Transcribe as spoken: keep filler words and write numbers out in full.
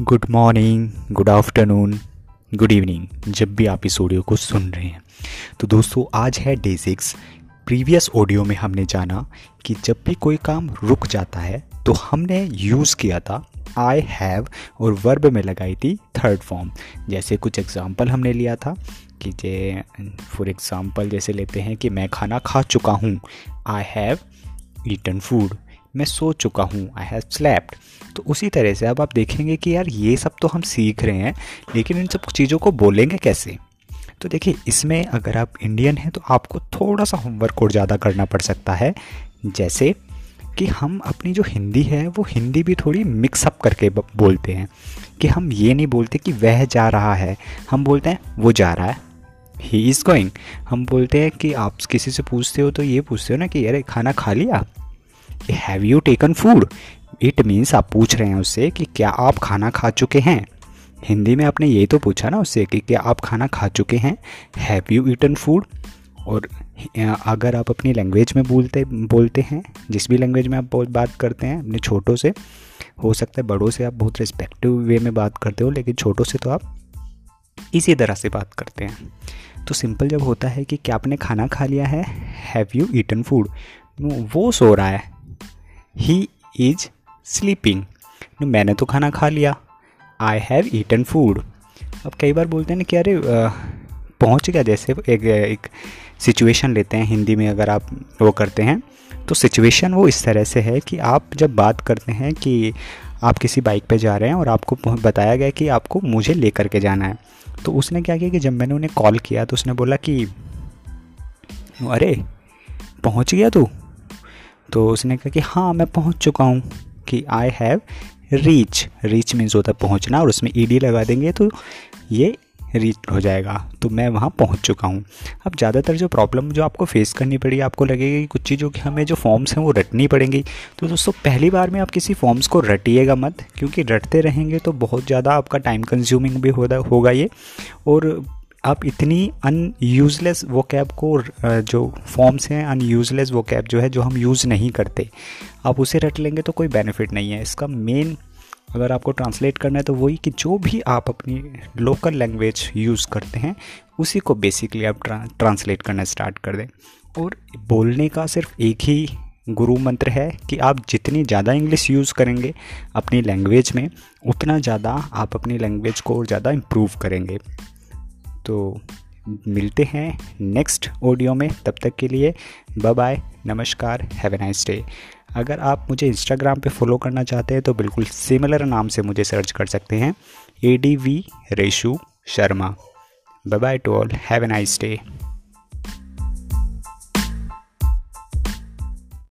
Good morning, good afternoon, good evening, जब भी आप इस ऑडियो को सुन रहे हैं। तो दोस्तों, आज है डे सिक्स। प्रीवियस ऑडियो में हमने जाना कि जब भी कोई काम रुक जाता है तो हमने यूज़ किया था आई हैव और वर्ब में लगाई थी थर्ड फॉर्म। जैसे कुछ एग्जाम्पल हमने लिया था कि जे फॉर एग्ज़ाम्पल जैसे लेते हैं कि मैं खाना खा चुका हूँ, आई हैव ईटन फूड। मैं सो चुका हूँ, आई हैव स्लेप्ट। तो उसी तरह से अब आप देखेंगे कि यार ये सब तो हम सीख रहे हैं, लेकिन इन सब चीज़ों को बोलेंगे कैसे। तो देखिए, इसमें अगर आप इंडियन हैं तो आपको थोड़ा सा होमवर्क और ज़्यादा करना पड़ सकता है। जैसे कि हम अपनी जो हिंदी है वो हिंदी भी थोड़ी मिक्सअप करके बोलते हैं कि हम ये नहीं बोलते कि वह जा रहा है, हम बोलते हैं वो जा रहा है, ही इज़ गोइंग। हम बोलते हैं कि आप किसी से पूछते हो तो ये पूछते हो ना कि यार खाना खा लिया, have you taken food. It means आप पूछ रहे हैं उससे कि क्या आप खाना खा चुके हैं। हिंदी में आपने यही तो पूछा ना उससे कि क्या आप खाना खा चुके हैं, हैव यू ईटन फूड। और अगर आप अपनी लैंग्वेज में बोलते बोलते हैं, जिस भी लैंग्वेज में आप बात करते हैं, अपने छोटों से, हो सकता है बड़ों से आप बहुत रिस्पेक्टिव वे में बात करते हो, लेकिन छोटों से तो आप इसी तरह से बात करते हैं। तो सिंपल जब होता है कि क्या आपने खाना खा लिया है, हैव यू ईटन फूड। वो सो रहा है, ही इज़ स्लीपिंग। मैंने तो खाना खा लिया, आई हैव ईटन फूड। अब कई बार बोलते हैं ना कि अरे पहुँच गया। जैसे एक एक सिचुएशन लेते हैं हिंदी में, अगर आप वो करते हैं तो सिचुएशन वो इस तरह से है कि आप जब बात करते हैं कि आप किसी बाइक पे जा रहे हैं और आपको बताया गया कि आपको मुझे ले करके जाना है। तो उसने क्या किया कि जब मैंने उन्हें कॉल किया तो उसने बोला कि अरे पहुँच गया तू। तो उसने कहा कि हाँ मैं पहुँच चुका हूँ, कि I have reach. Reach means होता है पहुँचना, और उसमें ई डी लगा देंगे तो ये रीच हो जाएगा। तो मैं वहाँ पहुँच चुका हूँ। अब ज़्यादातर जो प्रॉब्लम जो आपको फेस करनी पड़ी, आपको लगेगा कि कुछ चीज़ों की हमें जो फॉर्म्स हैं वो रटनी पड़ेंगी। तो दोस्तों, पहली बार में आप किसी फॉर्म्स को रटिएगा मत, क्योंकि रटते रहेंगे तो बहुत ज़्यादा आपका टाइम कंज्यूमिंग भी होगा ये, और आप इतनी अनयूजलेस वोकैब को, जो फॉर्म्स हैं अनयूजलेस वोकैब जो है जो हम यूज़ नहीं करते, आप उसे रट लेंगे तो कोई बेनिफिट नहीं है। इसका मेन अगर आपको ट्रांसलेट करना है तो वही कि जो भी आप अपनी लोकल लैंग्वेज यूज़ करते हैं उसी को बेसिकली आप ट्रा, ट्रांसलेट करना स्टार्ट कर दें। और बोलने का सिर्फ एक ही गुरु मंत्र है कि आप जितनी ज़्यादा इंग्लिश यूज़ करेंगे अपनी लैंग्वेज में, उतना ज़्यादा आप अपनी लैंग्वेज को और ज़्यादा इम्प्रूव करेंगे। तो मिलते हैं नेक्स्ट ऑडियो में, तब तक के लिए बाय बाय, नमस्कार, हैव ए नाइस डे। अगर आप मुझे इंस्टाग्राम पे फॉलो करना चाहते हैं तो बिल्कुल सिमिलर नाम से मुझे सर्च कर सकते हैं, A D V Reshu Sharma. Bye bye to all, have a nice day.